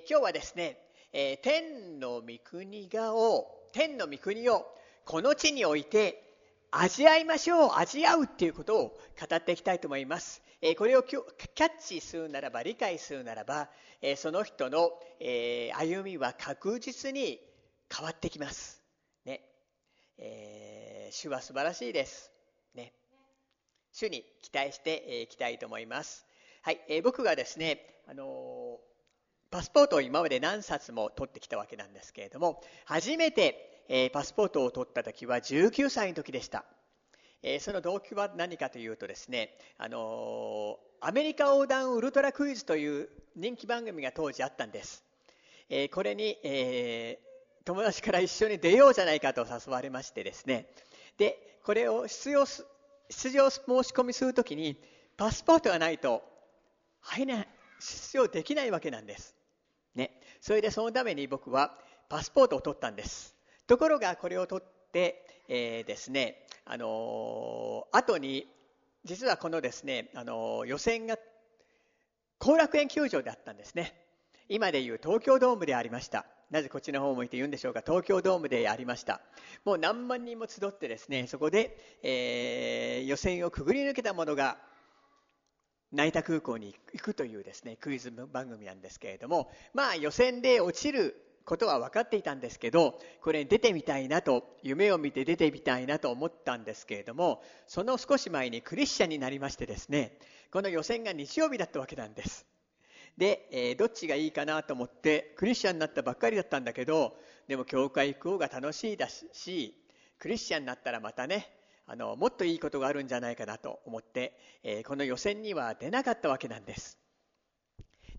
今日はですね、天の御国をこの地において味合うっていうことを語っていきたいと思います。これをキャッチするならば、理解するならば、その人の歩みは確実に変わってきますね。主は素晴らしいですね。主に期待していきたいと思います。はい、僕がですね、パスポートを今まで何冊も取ってきたわけなんですけれども、初めて、パスポートを取った時は19歳の時でした。その動機は何かというとですね、アメリカ横断ウルトラクイズという人気番組が当時あったんです。これに、友達から一緒に出ようじゃないかと誘われましてですね、でこれを出場申し込みするときにパスポートがないと出場できないわけなんですね。それでそのために僕はパスポートを取ったんです。ところがこれを取って、ですね、後に実はこのですね、予選が後楽園球場であったんですね。今でいう東京ドームでありました。なぜこっちの方を向いて言うんでしょうか。東京ドームでありました。もう何万人も集ってですね、そこで、予選をくぐり抜けた者が成田空港に行くというですね、クイズ番組なんですけれども、まあ予選で落ちることは分かっていたんですけど、これに出てみたいなと、夢を見て出てみたいなと思ったんですけれども、その少し前にクリスチャンになりましてですね、この予選が日曜日だったわけなんです。で、どっちがいいかなと思ってクリスチャンになったばっかりだったんだけど、でも教会行く方が楽しいだし、クリスチャンになったらまたね、もっといいことがあるんじゃないかなと思って、この予選には出なかったわけなんです。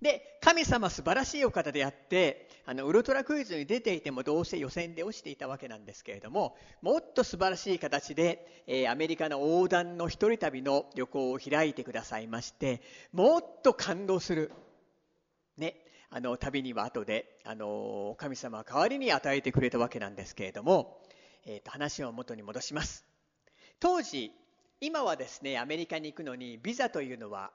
で、神様素晴らしいお方であって、ウルトラクイズに出ていてもどうせ予選で落ちていたわけなんですけれども、もっと素晴らしい形で、アメリカの横断の一人旅の旅行を開いてくださいまして、もっと感動するね、旅には後で、神様は代わりに与えてくれたわけなんですけれども、話を元に戻します。当時、今はですね、アメリカに行くのにビザというのは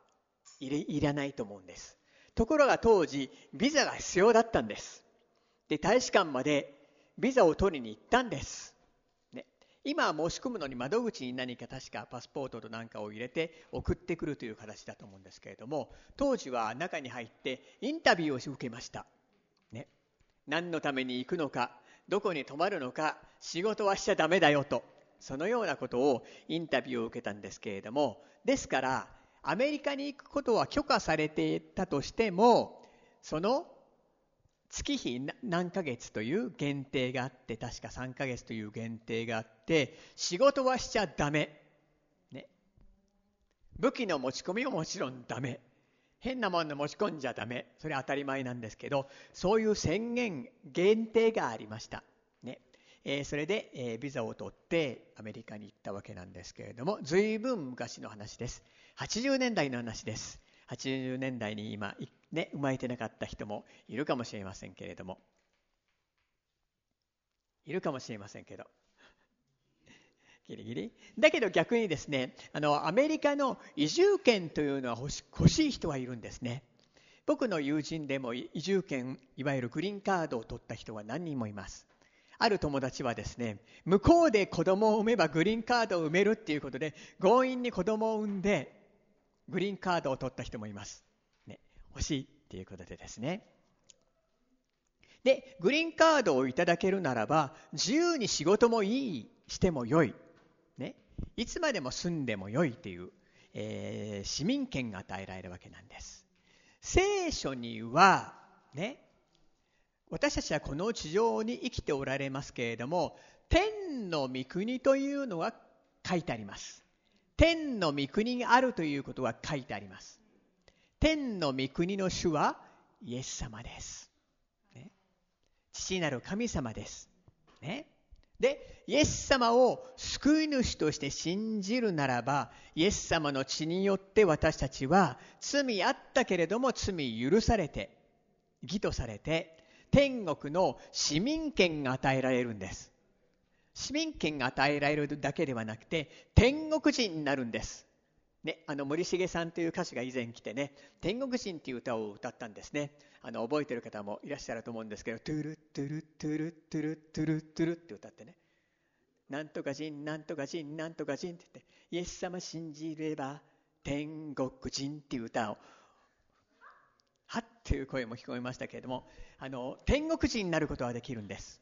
いらないと思うんです。ところが当時ビザが必要だったんです。で、大使館までビザを取りに行ったんです、ね、今は申し込むのに窓口に何か確かパスポートと何かを入れて送ってくるという形だと思うんですけれども、当時は中に入ってインタビューを受けました、ね、何のために行くのか、どこに泊まるのか、仕事はしちゃダメだよと、そのようなことをインタビューを受けたんですけれども、ですからアメリカに行くことは許可されていたとしても、その月日何ヶ月という限定があって、確か3ヶ月という限定があって、仕事はしちゃダメ、ね、武器の持ち込みももちろんダメ、変なもの持ち込んじゃダメ、それは当たり前なんですけど、そういう宣言限定がありましたね。それで、ビザを取ってアメリカに行ったわけなんですけれども、ずいぶん昔の話です。80年代の話です。80年代に今、ね、生まれてなかった人もいるかもしれませんけれども、いるかもしれませんけどギリギリだけど、逆にですね、アメリカの移住権というのは欲しい人はいるんですね。僕の友人でも移住権、いわゆるグリーンカードを取った人が何人もいます。ある友達はですね、向こうで子供を産めばグリーンカードを産めるっていうことで、強引に子供を産んでグリーンカードを取った人もいます、ね、欲しいっていうことでですね。で、グリーンカードをいただけるならば自由に仕事もしてもよい、ね、いつまでも住んでもよいという、市民権が与えられるわけなんです。聖書にはね、私たちはこの地上に生きておられますけれども、天の御国というのは書いてあります。天の御国があるということは書いてあります。天の御国の主はイエス様です、ね、父なる神様です、ね、で、イエス様を救い主として信じるならば、イエス様の血によって私たちは罪あったけれども罪許されて、義とされて、天国の市民権が与えられるんです。市民権が与えられるだけではなくて、天国人になるんです。ね、森重さんという歌手が以前来てね、天国人っていう歌を歌ったんですね。覚えてる方もいらっしゃると思うんですけど、トゥルトゥルトゥルトゥルトゥルトゥルって歌ってね、なんとか人、なんとか人、なんとか人って言って、イエス様信じれば天国人っていう歌を、はっていう声も聞こえましたけれども、天国人になることはできるんです。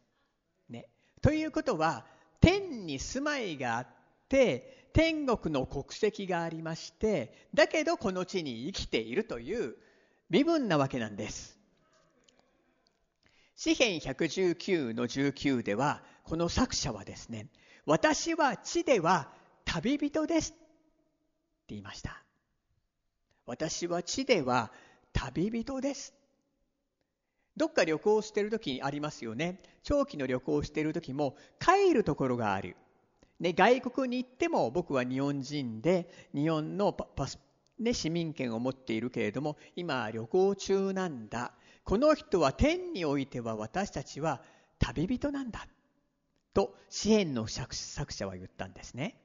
ね、ということは、天に住まいがあって、天国の国籍がありまして、だけどこの地に生きているという身分なわけなんです。詩編119の19では、この作者はですね、私は地では旅人ですって言いました。私は地では旅人です。どっか旅行してる時にありますよね。長期の旅行してる時も帰るところがある、ね、外国に行っても僕は日本人で日本の市民権を持っているけれども今旅行中なんだ。この人は天においては私たちは旅人なんだと詩編の作者は言ったんですね。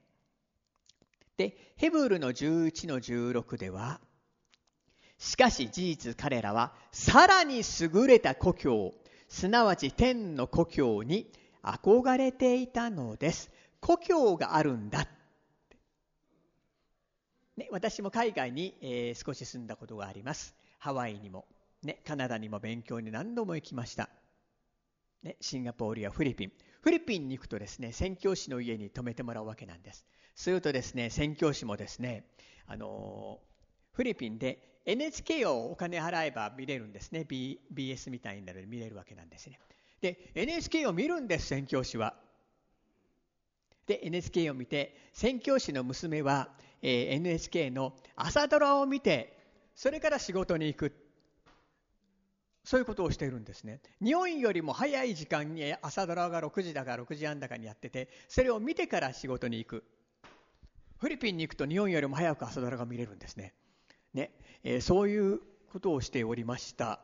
で、ヘブルの11の16では、しかし事実彼らはさらに優れた故郷、すなわち天の故郷に憧れていたのです。故郷があるんだって、ね、私も海外に、少し住んだことがあります。ハワイにも、ね、カナダにも勉強に何度も行きました、ね、シンガポールやフィリピンに行くとですね、宣教師の家に泊めてもらうわけなんです。そうするとですね、宣教師もですね、フィリピンでNHK をお金払えば見れるんですね。BS みたいになるので見れるわけなんですね。で、NHK を見るんです、宣教師は。で、NHK を見て、宣教師の娘は、NHK の朝ドラを見て、それから仕事に行く。そういうことをしているんですね。日本よりも早い時間に朝ドラが6時だか6時半だかにやってて、それを見てから仕事に行く。フィリピンに行くと日本よりも早く朝ドラが見れるんですね。ね、そういうことをしておりました。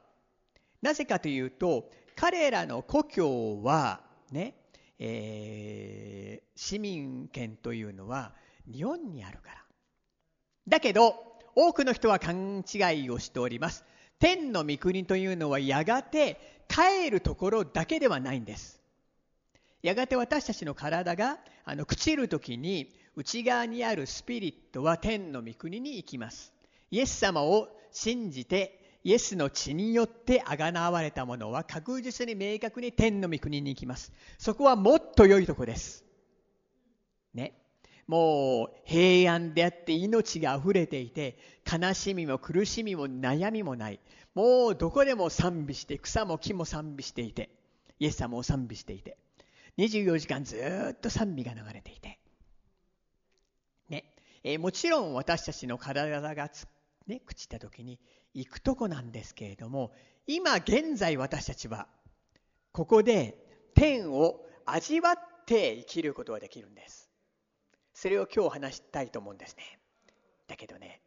なぜかというと、彼らの故郷は、ね、市民権というのは日本にあるから。だけど、多くの人は勘違いをしております。天の御国というのはやがて帰るところだけではないんです。やがて私たちの体が朽ちるときに、内側にあるスピリットは天の御国に行きます。イエス様を信じて、イエスの血によって贖われたものは確実に明確に天の御国に行きます。そこはもっと良いとこです。ね。もう平安であって命があふれていて、悲しみも苦しみも悩みもない。もうどこでも賛美して、草も木も賛美していて、イエス様を賛美していて、24時間ずっと賛美が流れていて。ね。もちろん私たちの体がね、朽ちた時に行くとこなんですけれども、今現在私たちはここで天を味わって生きることができるんです。それを今日話したいと思うんですね。だけどね、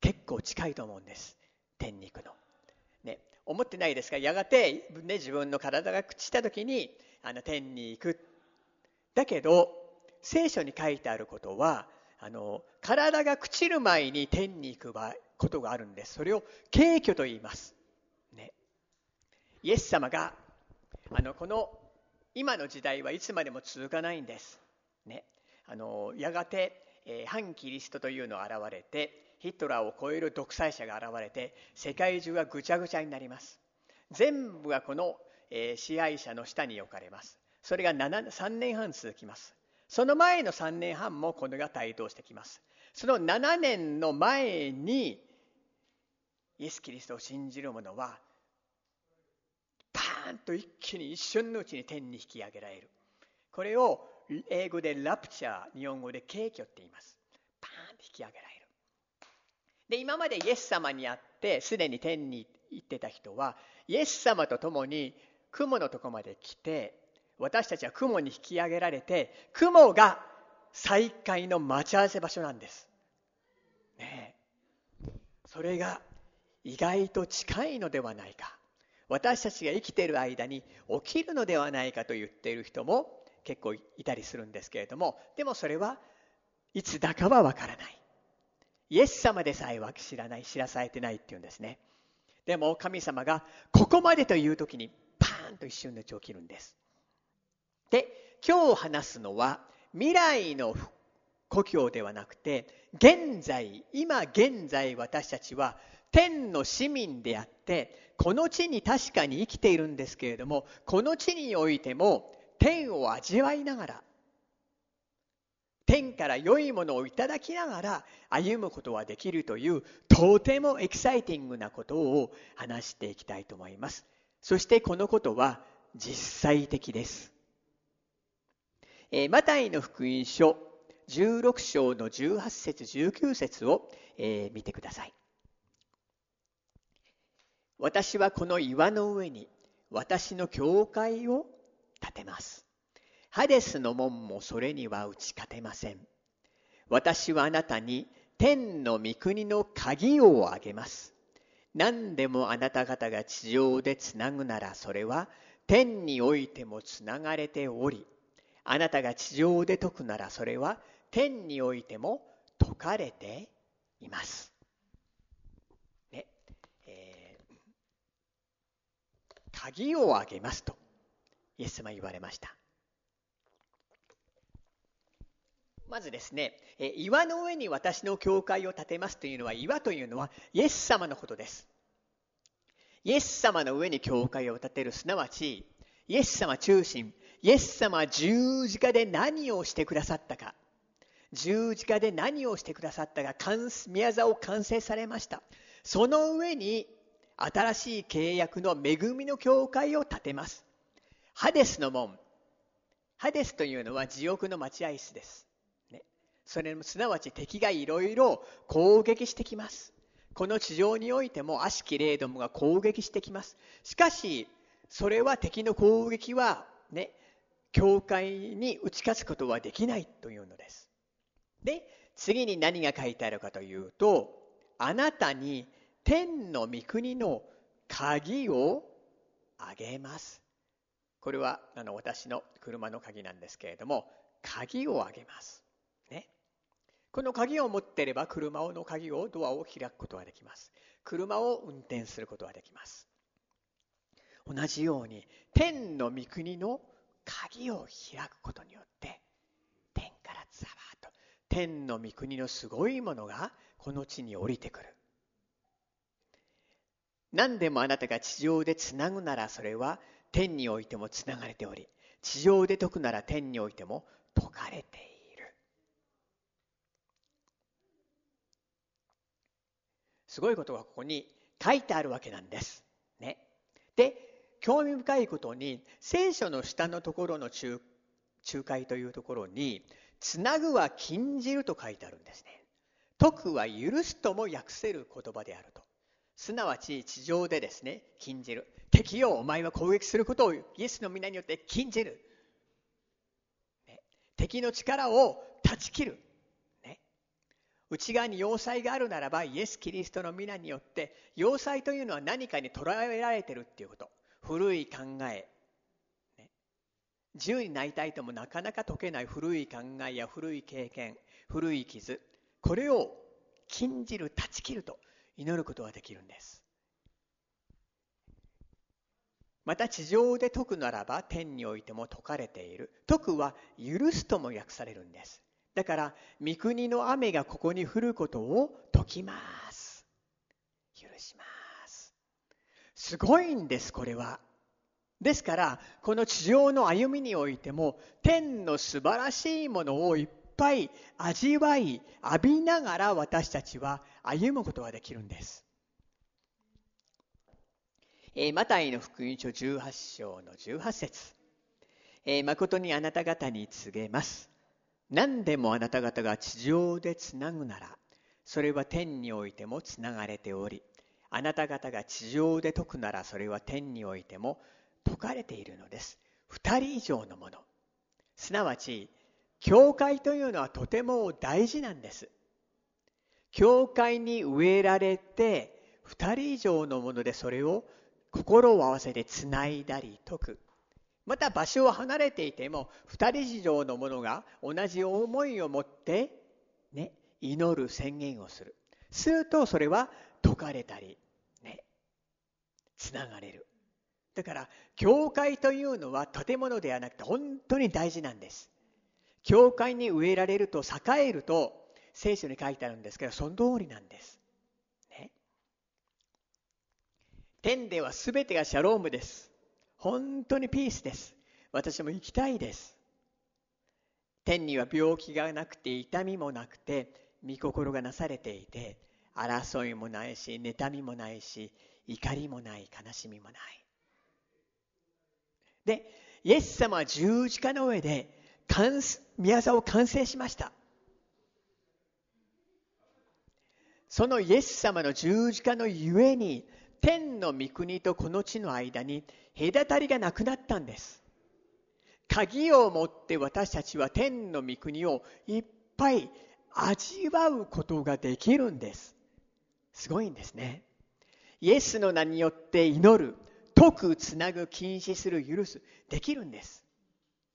結構近いと思うんです、天に行くの、ね、思ってないですか？やがて、ね、自分の体が朽ちた時に天に行く。だけど聖書に書いてあることは、体が朽ちる前に天に行くことがあるんです。それを軽挙と言います、ね、イエス様がこの今の時代はいつまでも続かないんです、ね、やがて、反キリストというのが現れて、ヒトラーを超える独裁者が現れて、世界中がぐちゃぐちゃになります。全部がこの、支配者の下に置かれます。それが3年半続きます。その前の3年半もこれが台頭してきます。その7年の前に、イエス・キリストを信じる者は、バーンと一気に一瞬のうちに天に引き上げられる。これを英語でラプチャー、日本語で軽挙って言います。バーンと引き上げられる。で、今までイエス様にあって、すでに天に行ってた人は、イエス様と共に雲のとこまで来て、私たちは雲に引き上げられて、雲が再会の待ち合わせ場所なんです、ね、え、それが意外と近いのではないか、私たちが生きている間に起きるのではないかと言っている人も結構いたりするんですけれども、でもそれはいつだかはわからない。イエス様でさえは知らない、知らされてないっていうんですね。でも神様がここまでという時にパーンと一瞬の血を切るんです。で、今日話すのは未来の故郷ではなくて、現在、今現在私たちは天の市民であって、この地に確かに生きているんですけれども、この地においても天を味わいながら、天から良いものをいただきながら歩むことはできるという、とてもエキサイティングなことを話していきたいと思います。そしてこのことは実際的です。マタイの福音書16章の18節19節を見てください。私はこの岩の上に私の教会を建てます。ハデスの門もそれには打ち勝てません。私はあなたに天の御国の鍵をあげます。何でもあなた方が地上でつなぐなら、それは天においてもつながれており、あなたが地上で解くなら、それは天においても解かれています。ね、鍵をあげますとイエス様言われました。まずですね、岩の上に私の教会を建てますというのは、岩というのはイエス様のことです。イエス様の上に教会を建てる、すなわちイエス様中心、イエス様十字架で何をしてくださったか、十字架で何をしてくださったか、宮座を完成されました。その上に新しい契約の恵みの教会を建てます。ハデスの門、ハデスというのは地獄の待合室です。それもすなわち敵がいろいろ攻撃してきます。この地上においても悪しき霊どもが攻撃してきます。しかしそれは敵の攻撃はね、教会に打ち勝つことはできないというのです。で、次に何が書いてあるかというと、あなたに天の御国の鍵をあげます。これは私の車の鍵なんですけれども、鍵をあげます。この鍵を持っていれば車の鍵を、ドアを開くことができます。車を運転することができます。同じように天の御国の鍵を開くことによって、天からザバーと天の御国のすごいものがこの地に降りてくる。何でもあなたが地上でつなぐなら、それは天においてもつながれており、地上で解くなら天においても解かれている。すごいことがここに書いてあるわけなんです、ね、で、興味深いことに聖書の下のところの仲介というところに、つなぐは禁じると書いてあるんですね。徳は許すとも訳せる言葉であると。すなわち地上でですね、禁じる。敵よ、お前は攻撃することをイエスの皆によって禁じる、ね、敵の力を断ち切る。内側に要塞があるならば、イエス・キリストの皆によって、要塞というのは何かに捉えられているっていうこと、古い考え、ね、自由になりたいともなかなか解けない古い考えや古い経験、古い傷、これを禁じる、断ち切ると祈ることができるんです。また地上で解くならば天においても解かれている。解くは許すとも訳されるんです。だから御国の雨がここに降ることを解きます、許します。すごいんです、これは。ですからこの地上の歩みにおいても、天の素晴らしいものをいっぱい味わい浴びながら、私たちは歩むことができるんです。マタイの福音書18章の18節、誠にあなた方に告げます、何でもあなた方が地上でつなぐなら、それは天においてもつながれており、あなた方が地上で解くなら、それは天においても解かれているのです。二人以上のもの。すなわち、教会というのはとても大事なんです。教会に植えられて、二人以上のものでそれを心を合わせてつないだり解く。また場所を離れていても、二人以上の者が同じ思いを持って、ね、祈る宣言をする。するとそれは解かれたりね、つながれる。だから教会というのは建物ではなくて本当に大事なんです。教会に植えられると栄えると聖書に書いてあるんですけど、その通りなんです、ね、天ではすべてがシャロームです。本当にピースです。私も行きたいです。天には病気がなくて痛みもなくて御心がなされていて、争いもないし妬みもないし怒りもない悲しみもない。でイエス様は十字架の上で宮座を完成しました。そのイエス様の十字架のゆえに天の御国とこの地の間に隔たりがなくなったんです。鍵を持って私たちは天の御国をいっぱい味わうことができるんです。すごいんですね。イエスの名によって祈る、解く、つなぐ、禁止する、許す、できるんです、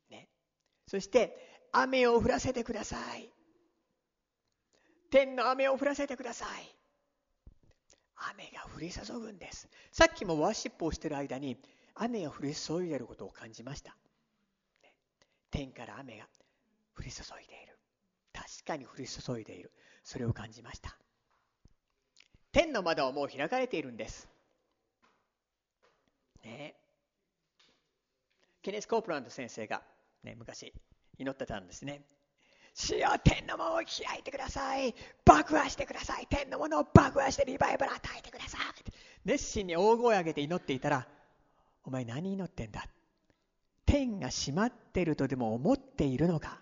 ね、そして雨を降らせてください、天の雨を降らせてください。雨が降り注ぐんです。さっきもワーシップをしている間に雨が降り注いでいることを感じました。天から雨が降り注いでいる。確かに降り注いでいる。それを感じました。天の窓はもう開かれているんです、ね、ケネス・コープランド先生が、ね、昔祈ってたんですね。主よ、天の門を開いてください。爆破してください。天の門を爆破してリバイバル与えてください。熱心に大声を上げて祈っていたら、お前何祈ってんだ。天が閉まってるとでも思っているのか。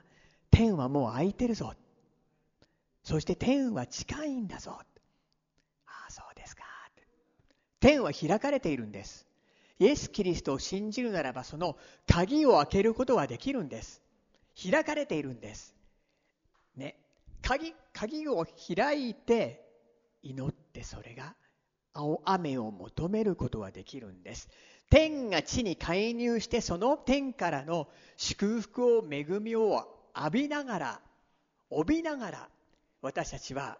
天はもう開いてるぞ。そして天は近いんだぞ。ああ、そうですか。天は開かれているんです。イエス・キリストを信じるならば、その鍵を開けることはできるんです。開かれているんです。ね、鍵を開いて祈って、それが雨を求めることはできるんです。天が地に介入して、その天からの祝福を、恵みを浴びながら、帯びながら私たちは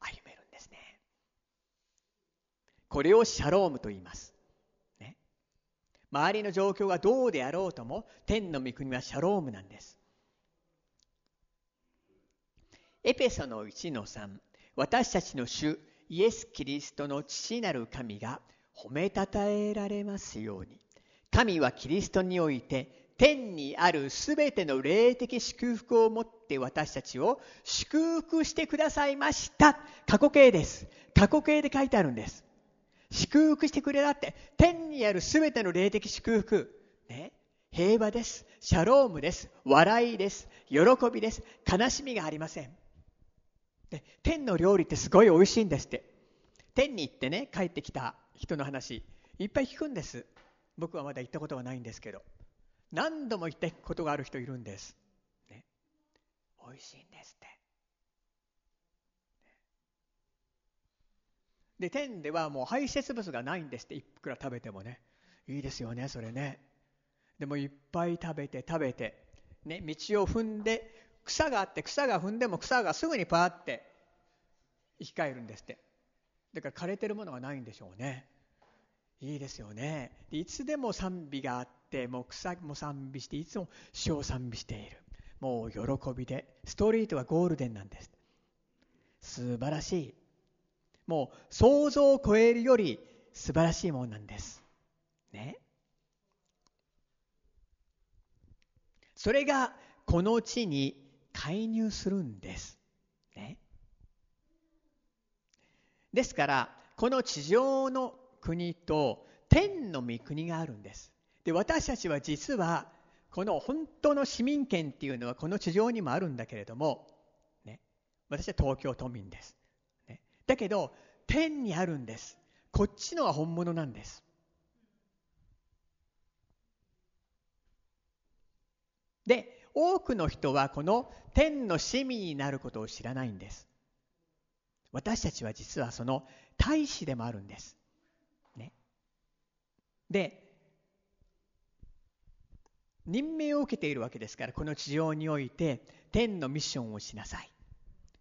歩めるんですね。これをシャロームと言います、ね、周りの状況がどうであろうとも天の御国はシャロームなんです。エペソの 1-3、 私たちの主イエス・キリストの父なる神が褒めたたえられますように。神はキリストにおいて天にあるすべての霊的祝福をもって私たちを祝福してくださいました。過去形です。過去形で書いてあるんです。祝福してくれたって、天にあるすべての霊的祝福、ね、平和です。シャロームです。笑いです。喜びです。悲しみがありません。天の料理ってすごい美味しいんですって。天に行ってね、帰ってきた人の話いっぱい聞くんです。僕はまだ行ったことはないんですけど、何度も行ったことがある人いるんです、ね、美味しいんですって。で天ではもう排泄物がないんですって。いくら食べてもね、いいですよねそれね。でもいっぱい食べて、ね、道を踏んで草があって、草が踏んでも草がすぐにパーって生き返るんですって。だから枯れてるものがないんでしょうね。いいですよね。いつでも賛美があって、もう草も賛美して、いつも主を賛美している。もう喜びでストリートはゴールデンなんです。素晴らしい。もう想像を超えるより素晴らしいものなんですね。それがこの地に介入するんです、ね、ですからこの地上の国と天の御国があるんです。で私たちは実はこの本当の市民権っていうのはこの地上にもあるんだけれども、ね、私は東京都民です、ね、だけど天にあるんです。こっちのは本物なんです。で多くの人はこの天の市民になることを知らないんです。私たちは実はその大使でもあるんです、ね、で任命を受けているわけですから、この地上において天のミッションをしなさい、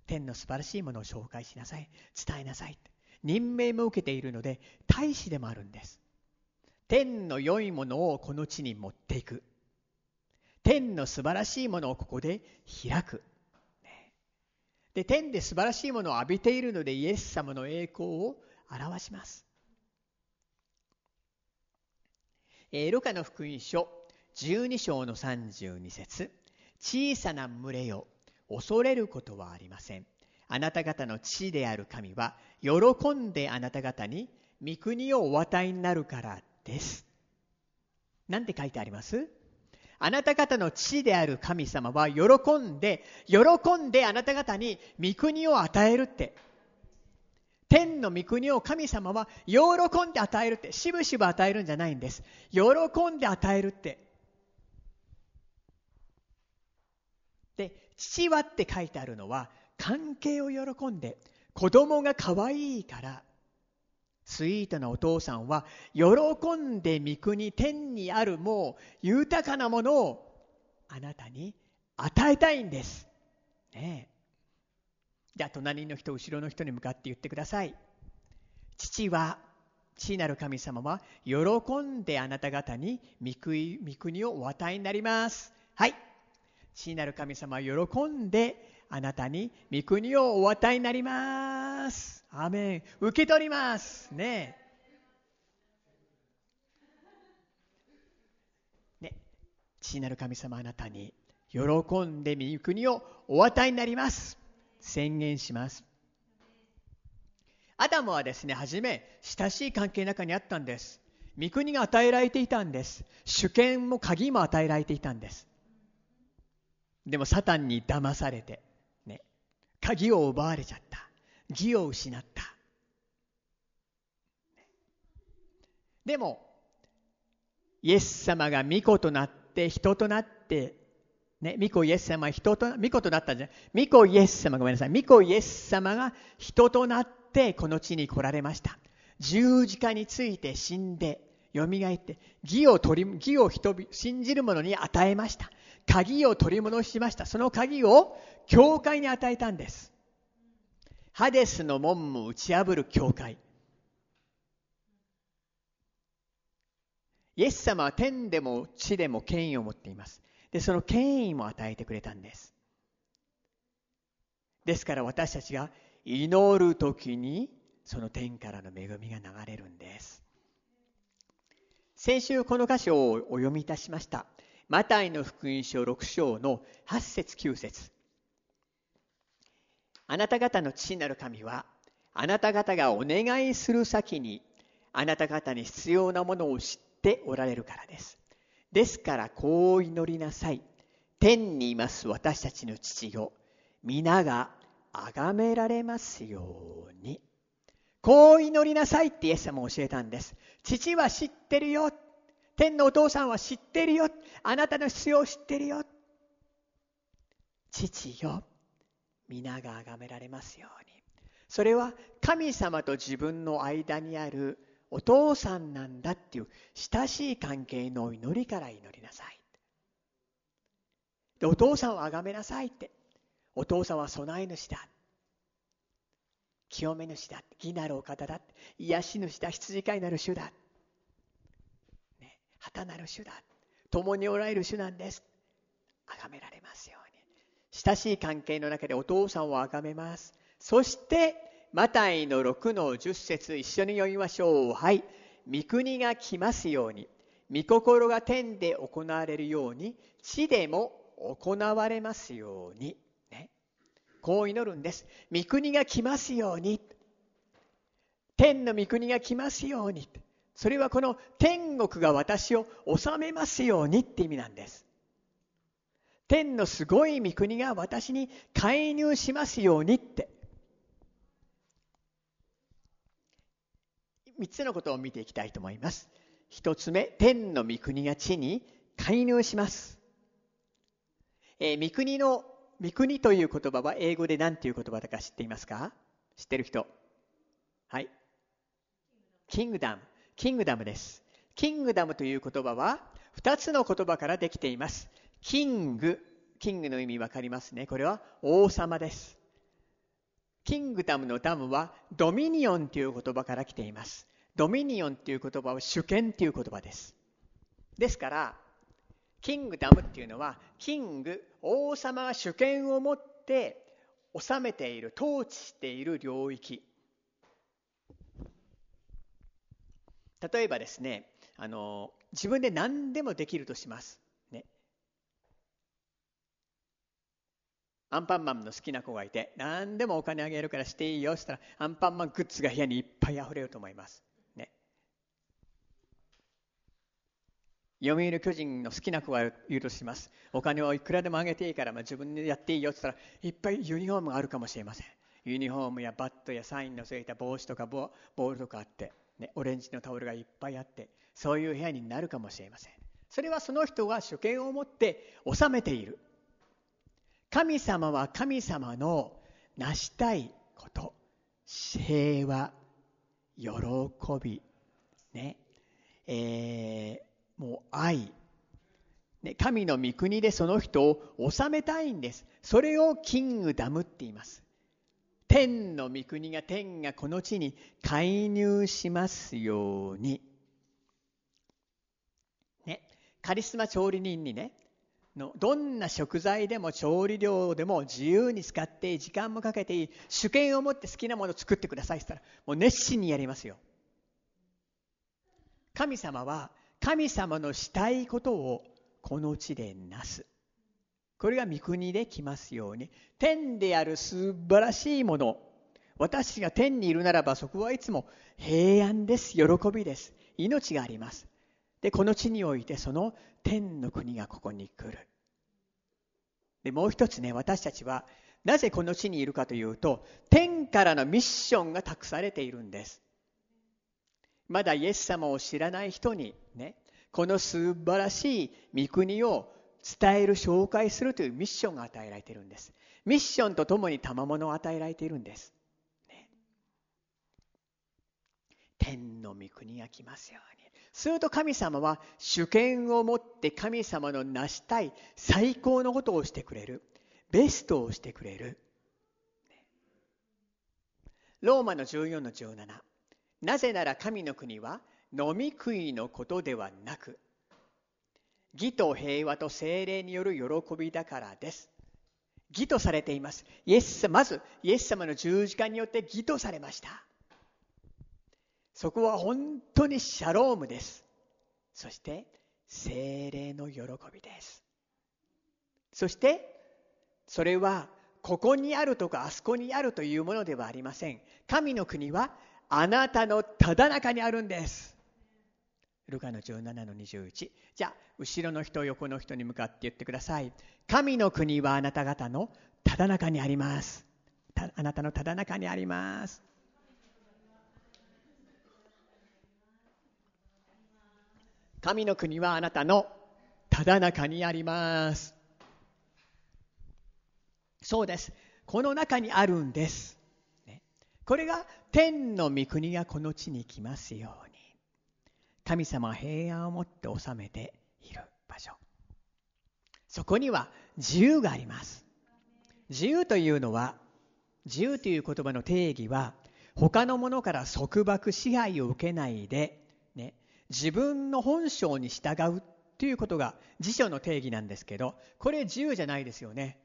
天の素晴らしいものを紹介しなさい、伝えなさい。任命も受けているので大使でもあるんです。天の良いものをこの地に持っていく。天の素晴らしいものをここで開く。で、天で素晴らしいものを浴びているのでイエス様の栄光を表します。ルカの福音書12章の32節、小さな群れよ、恐れることはありません。あなた方の父である神は喜んであなた方に御国をお与えになるからです。なんて書いてあります？あなた方の父である神様は喜んであなた方に御国を与えるって。天の御国を神様は喜んで与えるって。しぶしぶ与えるんじゃないんです。喜んで与えるって。で、父はって書いてあるのは関係を喜んで、子供が可愛いから、スイートなお父さんは喜んで御国、天にあるもう豊かなものをあなたに与えたいんです。ねえ。じゃあ隣の人、後ろの人に向かって言ってください。父なる神様は喜んであなた方に御国をお与えになります。はい。父なる神様は喜んであなたに御国をお与えになります。アーメン、受け取りますね。父なる神様、あなたに喜んで御国をお与えになります。宣言します。アダムはですね、はじめ親しい関係の中にあったんです。御国が与えられていたんです。主権も鍵も与えられていたんです。でもサタンに騙されて、鍵を奪われちゃった、義を失った。でもイエス様が御子となって人となって、御子イエス様は御子となったんじゃない、御子イエス様、ごめんなさい、御子イエス様が人となってこの地に来られました。十字架について死んでよみがえって、義を信じる者に与えました。鍵を取り戻しました。その鍵を教会に与えたんです。ハデスの門を打ち破る教会。イエス様は天でも地でも権威を持っています。で、その権威も与えてくれたんです。ですから私たちが祈るときに、その天からの恵みが流れるんです。先週この箇所をお読みいたしました。マタイの福音書6章の8節9節。あなた方の父なる神は、あなた方がお願いする先に、あなた方に必要なものを知っておられるからです。ですからこう祈りなさい。天にいます私たちの父よ、皆が崇められますように。こう祈りなさいってイエス様教えたんです。父は知ってるよ。天のお父さんは知ってるよ。あなたの必要を知ってるよ。父よ、皆が崇められますように。それは神様と自分の間にあるお父さんなんだっていう親しい関係の祈りから祈りなさい。で、お父さんを崇めなさいって。お父さんは備え主だ、清め主だ、義なるお方だ、癒し主だ、羊飼いなる主だ、旗なる主だ、共におられる主なんです。崇められますように。親しい関係の中でお父さんをあがめます。そして、マタイの6の10節、一緒に読みましょう。はい。御国が来ますように、御心が天で行われるように、地でも行われますように。ね、こう祈るんです。御国が来ますように。天の御国が来ますように。それはこの天国が私を治めますようにって意味なんです。天のすごい御国が私に介入しますようにって。3つのことを見ていきたいと思います。1つ目、天の御国が地に介入します。御国という言葉は英語で何という言葉だか知っていますか？知ってる人？はい。キングダムです。キングダムという言葉は2つの言葉からできています。キングの意味わかりますね。これは王様です。キングダムのダムはドミニオンという言葉から来ています。ドミニオンという言葉は主権という言葉です。ですから、キングダムっていうのは、キング、王様が主権を持って治めている、統治している領域。例えばですね、自分で何でもできるとします。アンパンマンの好きな子がいて、何でもお金あげるからしていいよしたら、アンパンマングッズが部屋にいっぱいあふれると思います、ね、読売巨人の好きな子が言うとします。お金をいくらでもあげていいから、自分でやっていいよしたら、いっぱいユニフォームがあるかもしれません。ユニフォームやバットやサインのついた帽子とかボールとかあって、ね、オレンジのタオルがいっぱいあって、そういう部屋になるかもしれません。それはその人が主権を持って治めている。神様は神様の成したいこと、平和、喜び、もう愛、神の御国でその人を治めたいんです。それをキングダムって言います。天の御国が、天がこの地に介入しますように。カリスマ調理人にどんな食材でも調理料でも自由に使っていい、時間もかけていい、主権を持って好きなものを作ってくださいって言ったら、もう熱心にやりますよ。神様は神様のしたいことをこの地でなす。これが御国で来ますように。天である素晴らしいもの、私が天にいるならば、そこはいつも平安です、喜びです、命があります。で、この地においてその天の国がここに来る。で、もう一つね、私たちはなぜこの地にいるかというと、天からのミッションが託されているんです。まだイエス様を知らない人にこの素晴らしい御国を伝える、紹介するというミッションが与えられているんです。ミッションとともに賜物を与えられているんです、天の御国が来ますように。すると神様は主権を持って、神様の成したい最高のことをしてくれる。ベストをしてくれる。ローマの14の17。なぜなら神の国は飲み食いのことではなく、義と平和と聖霊による喜びだからです。義とされています。まずイエス様の十字架によって義とされました。そこは本当にシャロームです。そして聖霊の喜びです。そしてそれはここにあるとかあそこにあるというものではありません。神の国はあなたのただ中にあるんです。ルカの17の21。じゃあ後ろの人、横の人に向かって言ってください。神の国はあなた方のただ中にあります。あなたのただ中にあります。神の国はあなたのただ中にあります。そうです。この中にあるんです。これが天の御国がこの地に来ますように。神様は平安をもって治めている場所。そこには自由があります。自由という言葉の定義は、他のものから束縛、支配を受けないで、自分の本性に従うということが辞書の定義なんですけど、これ自由じゃないですよね。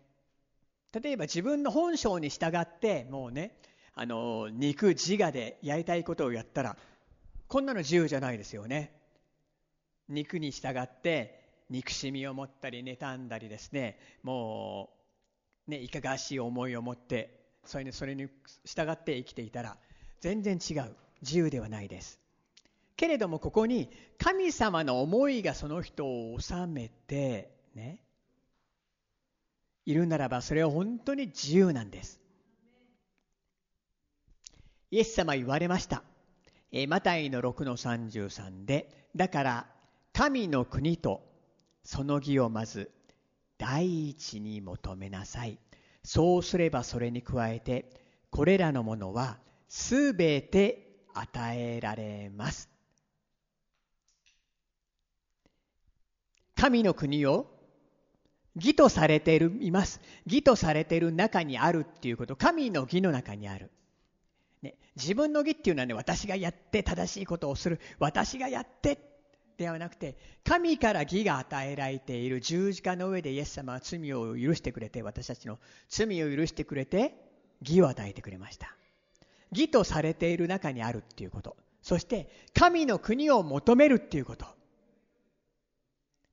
例えば自分の本性に従ってもう肉自我でやりたいことをやったら、こんなの自由じゃないですよね。肉に従って憎しみを持ったり妬んだりですね、もういかがわしい思いを持って、それに従って生きていたら全然違う、自由ではないです。けれども、ここに神様の思いがその人を治めているならば、それは本当に自由なんです。イエス様言われました。マタイの6の33で、だから神の国とその義をまず第一に求めなさい。そうすればそれに加えて、これらのものはすべて与えられます。神の国を義とされている、います。義とされている中にあるっていうこと、神の義の中にある。ね、自分の義っていうのはね、私がやって正しいことをする、私がやってではなくて、神から義が与えられている。十字架の上でイエス様は罪を許してくれて、私たちの罪を許してくれて、義を与えてくれました。義とされている中にあるっていうこと。そして、神の国を求めるっていうこと。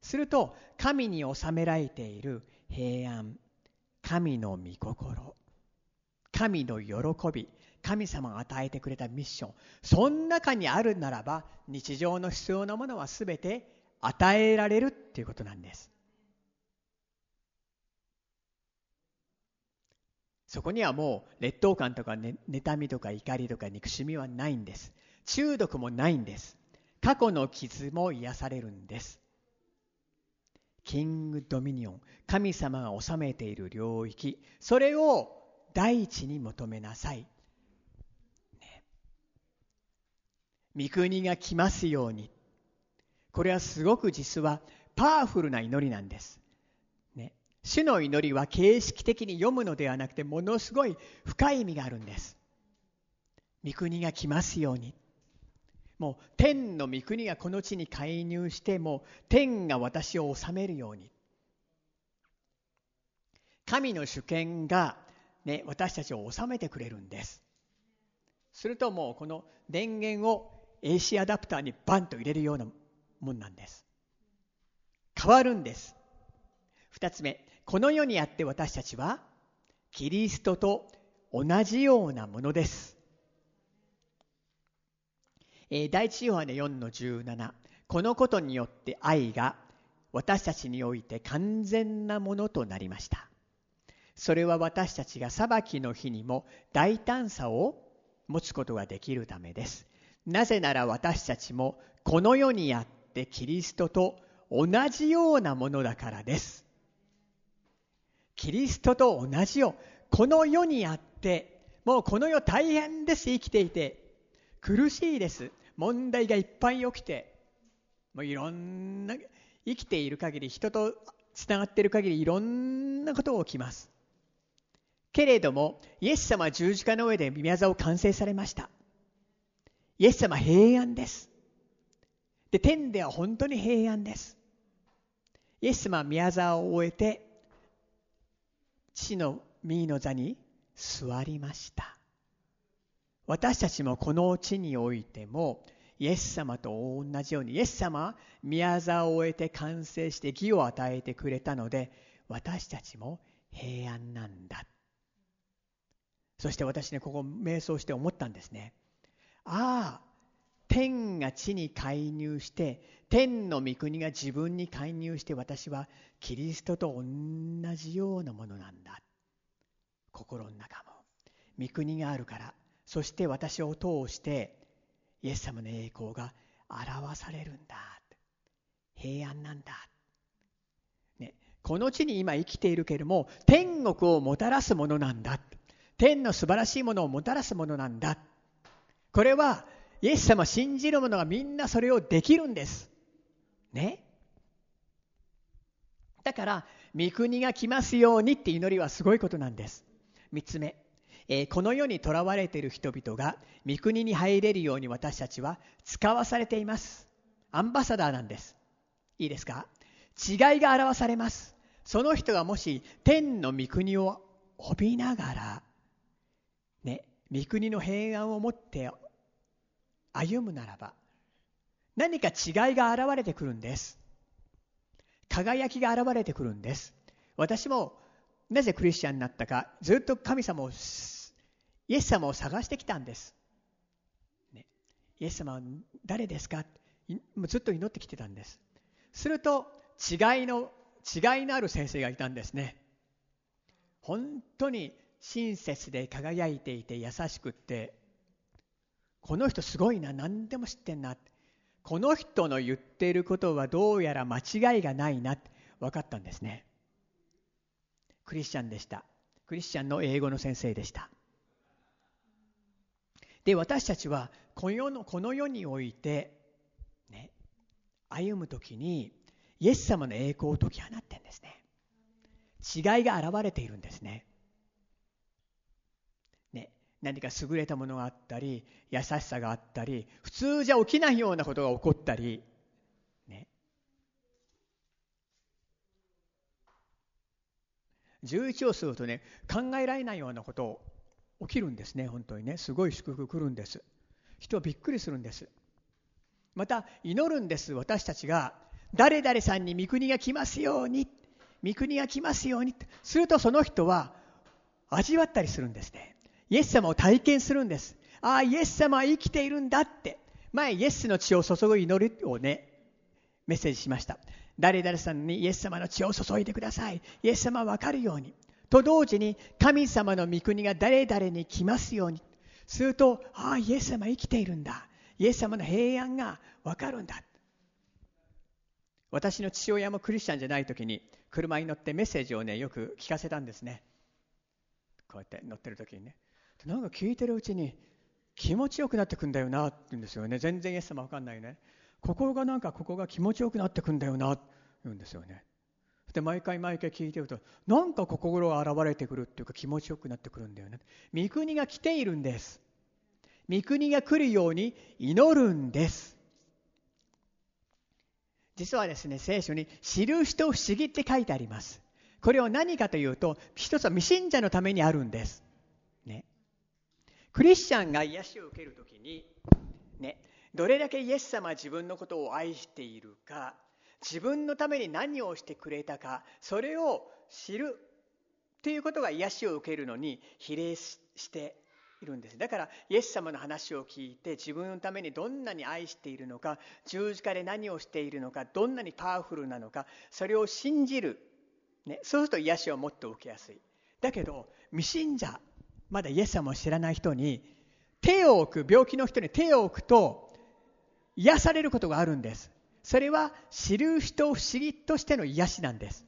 すると、神に収められている平安、神の御心、神の喜び、神様が与えてくれたミッション、その中にあるならば、日常の必要なものはすべて与えられるっていうことなんです。そこにはもう劣等感とか、妬みとか怒りとか憎しみはないんです。中毒もないんです。過去の傷も癒されるんです。キングドミニオン、神様が治めている領域、それを第一に求めなさい、ね、御国が来ますように。これはすごく実はパワフルな祈りなんです、ね、主の祈りは形式的に読むのではなくて、ものすごい深い意味があるんです。御国が来ますように、もう天の御国がこの地に介入して、もう天が私を治めるように、神の主権が、ね、私たちを治めてくれるんです。するともうこの電源を AC アダプターにバンと入れるようなもんなんです。変わるんです。2つ目、この世にあって私たちはキリストと同じようなものです。第一ヨハネ 4:17、 このことによって愛が私たちにおいて完全なものとなりました。それは私たちが裁きの日にも大胆さを持つことができるためです。なぜなら私たちもこの世にあってキリストと同じようなものだからです。キリストと同じよ、この世にあって、もうこの世大変です。生きていて苦しいです。問題がいっぱい起きて、もういろんな、生きている限り、人とつながっている限り、いろんなことが起きます。けれどもイエス様は十字架の上で御業を完成されました。イエス様は平安です。で、天では本当に平安です。イエス様は御業を終えて父の御の座に座りました。私たちもこの地においてもイエス様と同じように、イエス様は宮沢を終えて完成して義を与えてくれたので、私たちも平安なんだ。そして私ね、ここ瞑想して思ったんですね。ああ、天が地に介入して、天の御国が自分に介入して、私はキリストと同じようなものなんだ。心の中も御国があるから、そして私を通してイエス様の栄光が表されるんだ。平安なんだ、ね、この地に今生きているけれども、天国をもたらすものなんだ。天の素晴らしいものをもたらすものなんだ。これはイエス様を信じる者がみんなそれをできるんです、ね、だから御国が来ますようにって祈りはすごいことなんです。3つ目、この世にとらわれている人々が御国に入れるように私たちは使わされています。アンバサダーなんです。いいですか。違いが表されます。その人がもし天の御国を帯びながら、ね、御国の平安を持って歩むならば、何か違いが現れてくるんです。輝きが現れてくるんです。私もなぜクリスチャンになったか、ずっと神様を、イエス様を探してきたんです、ね、イエス様は誰ですか、ずっと祈ってきてたんです。すると違いのある先生がいたんですね。本当に親切で輝いていて優しくって、この人すごいな、何でも知ってんな、この人の言っていることはどうやら間違いがないなって分かったんですね。クリスチャンでした。クリスチャンの英語の先生でした。で、私たちはこの世において、ね、歩むときにイエス様の栄光を解き放ってんですね。違いが現れているんですね。何か優れたものがあったり、優しさがあったり、普通じゃ起きないようなことが起こったり、11をすると考えられないようなこと起きるんですね。本当にすごい祝福来るんです。人はびっくりするんです。また祈るんです。私たちが誰々さんに御国が来ますように、御国が来ますようにすると、その人は味わったりするんですね。イエス様を体験するんです。ああ、イエス様は生きているんだって。前イエスの血を注ぐ祈りをメッセージしました。誰々さんにイエス様の血を注いでください、イエス様は分かるようにと同時に、神様の御国が誰々に来ますようにすると、ああ、イエス様生きているんだ、イエス様の平安が分かるんだ。私の父親もクリスチャンじゃない時に車に乗ってメッセージをよく聞かせたんですね。こうやって乗ってる時になんか聞いてるうちに気持ちよくなってくんだよなって言うんですよね。全然イエス様分かんないここが気持ちよくなってくんだよなって言うんですよね。で毎回聞いてると、なんか心が現れてくるっていうか、気持ちよくなってくるんだよね。御国が来ているんです。御国が来るように祈るんです。実は聖書に印と不思議って書いてあります。これを何かというと、一つは未信者のためにあるんです。クリスチャンが癒しを受けるときにどれだけイエス様は自分のことを愛しているか、自分のために何をしてくれたか、それを知るということが癒しを受けるのに比例しているんです。だからイエス様の話を聞いて、自分のためにどんなに愛しているのか、十字架で何をしているのか、どんなにパワフルなのか、それを信じる、そうすると癒しをもっと受けやすい。だけど未信者、まだイエス様を知らない人に手を置く、病気の人に手を置くと癒されることがあるんです。それは知る人を不思議としての癒しなんです。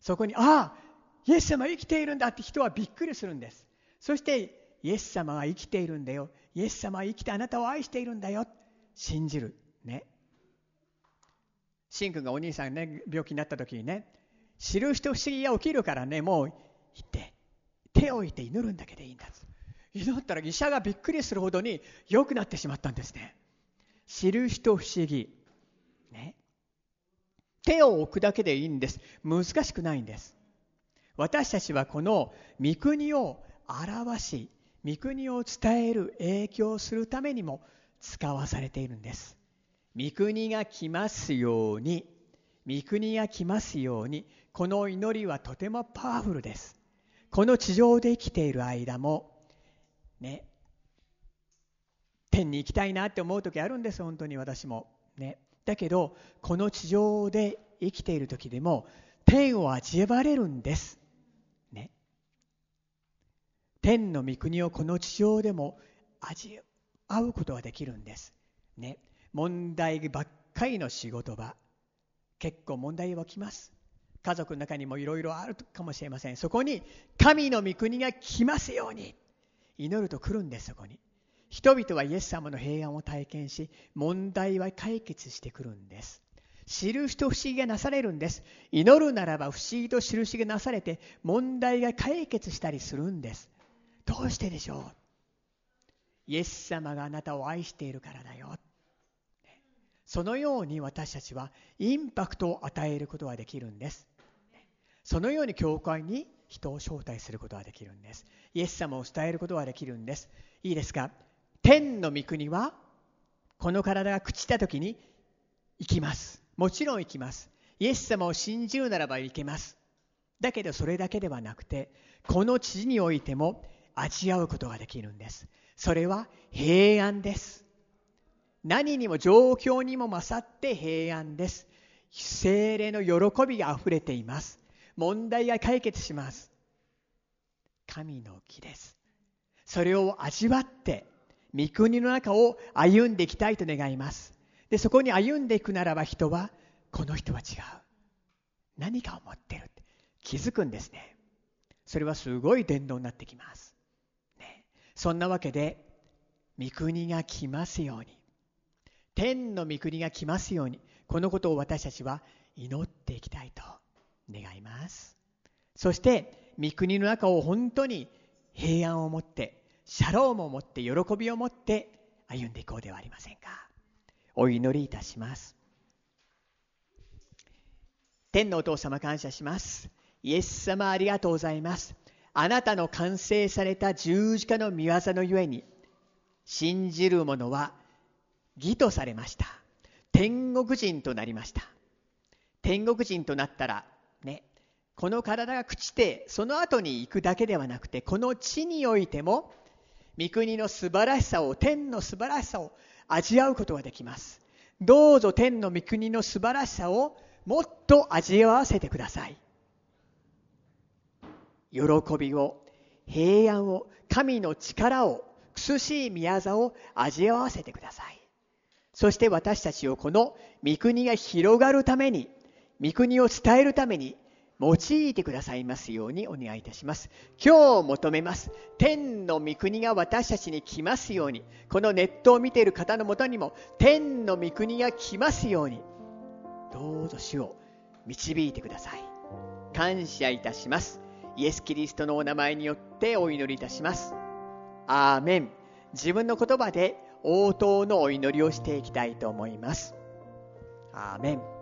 そこに、ああ、イエス様生きているんだって人はびっくりするんです。そしてイエス様は生きているんだよ、イエス様は生きてあなたを愛しているんだよ、信じる。シン君がお兄さんが病気になった時に知る人不思議が起きるからもう行って手を置いて祈るんだけでいいんだ。祈ったら医者がびっくりするほどに良くなってしまったんですね。知る人不思議、手を置くだけでいいんです。難しくないんです。私たちはこの御国を表し、御国を伝える、影響するためにも使わされているんです。御国が来ますように、御国が来ますように。この祈りはとてもパワフルです。この地上で生きている間も天に行きたいなって思う時あるんです。本当に私もだけど、この地上で生きている時でも天を味われるんです天の御国をこの地上でも味わうことができるんです問題ばっかりの仕事場、結構問題は来ます。家族の中にもいろいろあるかもしれません。そこに神の御国が来ますように祈ると来るんです。そこに人々はイエス様の平安を体験し、問題は解決してくるんです。知る人不思議がなされるんです。祈るならば不思議と印がなされて、問題が解決したりするんです。どうしてでしょう。イエス様があなたを愛しているからだよ。そのように私たちはインパクトを与えることができるんです。そのように教会に人を招待することができるんです。イエス様を伝えることができるんです。いいですか。天の御国はこの体が朽ちた時に行きます。もちろん行きます。イエス様を信じるならば行けます。だけどそれだけではなくて、この地においても味わうことができるんです。それは平安です。何にも状況にも勝って平安です。聖霊の喜びがあふれています。問題が解決します。神の義です。それを味わって御国の中を歩んでいきたいと願います。でそこに歩んでいくならば、人はこの人は違う、何かを持ってるって気づくんですね。それはすごい伝道になってきますそんなわけで、御国が来ますように、天の御国が来ますように、このことを私たちは祈っていきたいと願います。そして御国の中を本当に平安を持って、シャロームを持って、喜びを持って歩んでいこうではありませんか。お祈りいたします。天のお父様、感謝します。イエス様、ありがとうございます。あなたの完成された十字架の御業のゆえに、信じる者は義とされました。天国人となりました。天国人となったらね、この体が朽ちてその後に行くだけではなくて、この地においても御国の素晴らしさを、天の素晴らしさを味わうことができます。どうぞ天の御国の素晴らしさをもっと味わわせてください。喜びを、平安を、神の力を、苦しい宮座を味わわせてください。そして私たちをこの御国が広がるために、御国を伝えるために用いてくださいますようにお願いいたします。今日求めます。天の御国が私たちに来ますように、このネットを見ている方のもとにも天の御国が来ますように、どうぞ主を導いてください。感謝いたします。イエス・キリストのお名前によってお祈りいたします。アーメン。自分の言葉で応答のお祈りをしていきたいと思います。アーメン。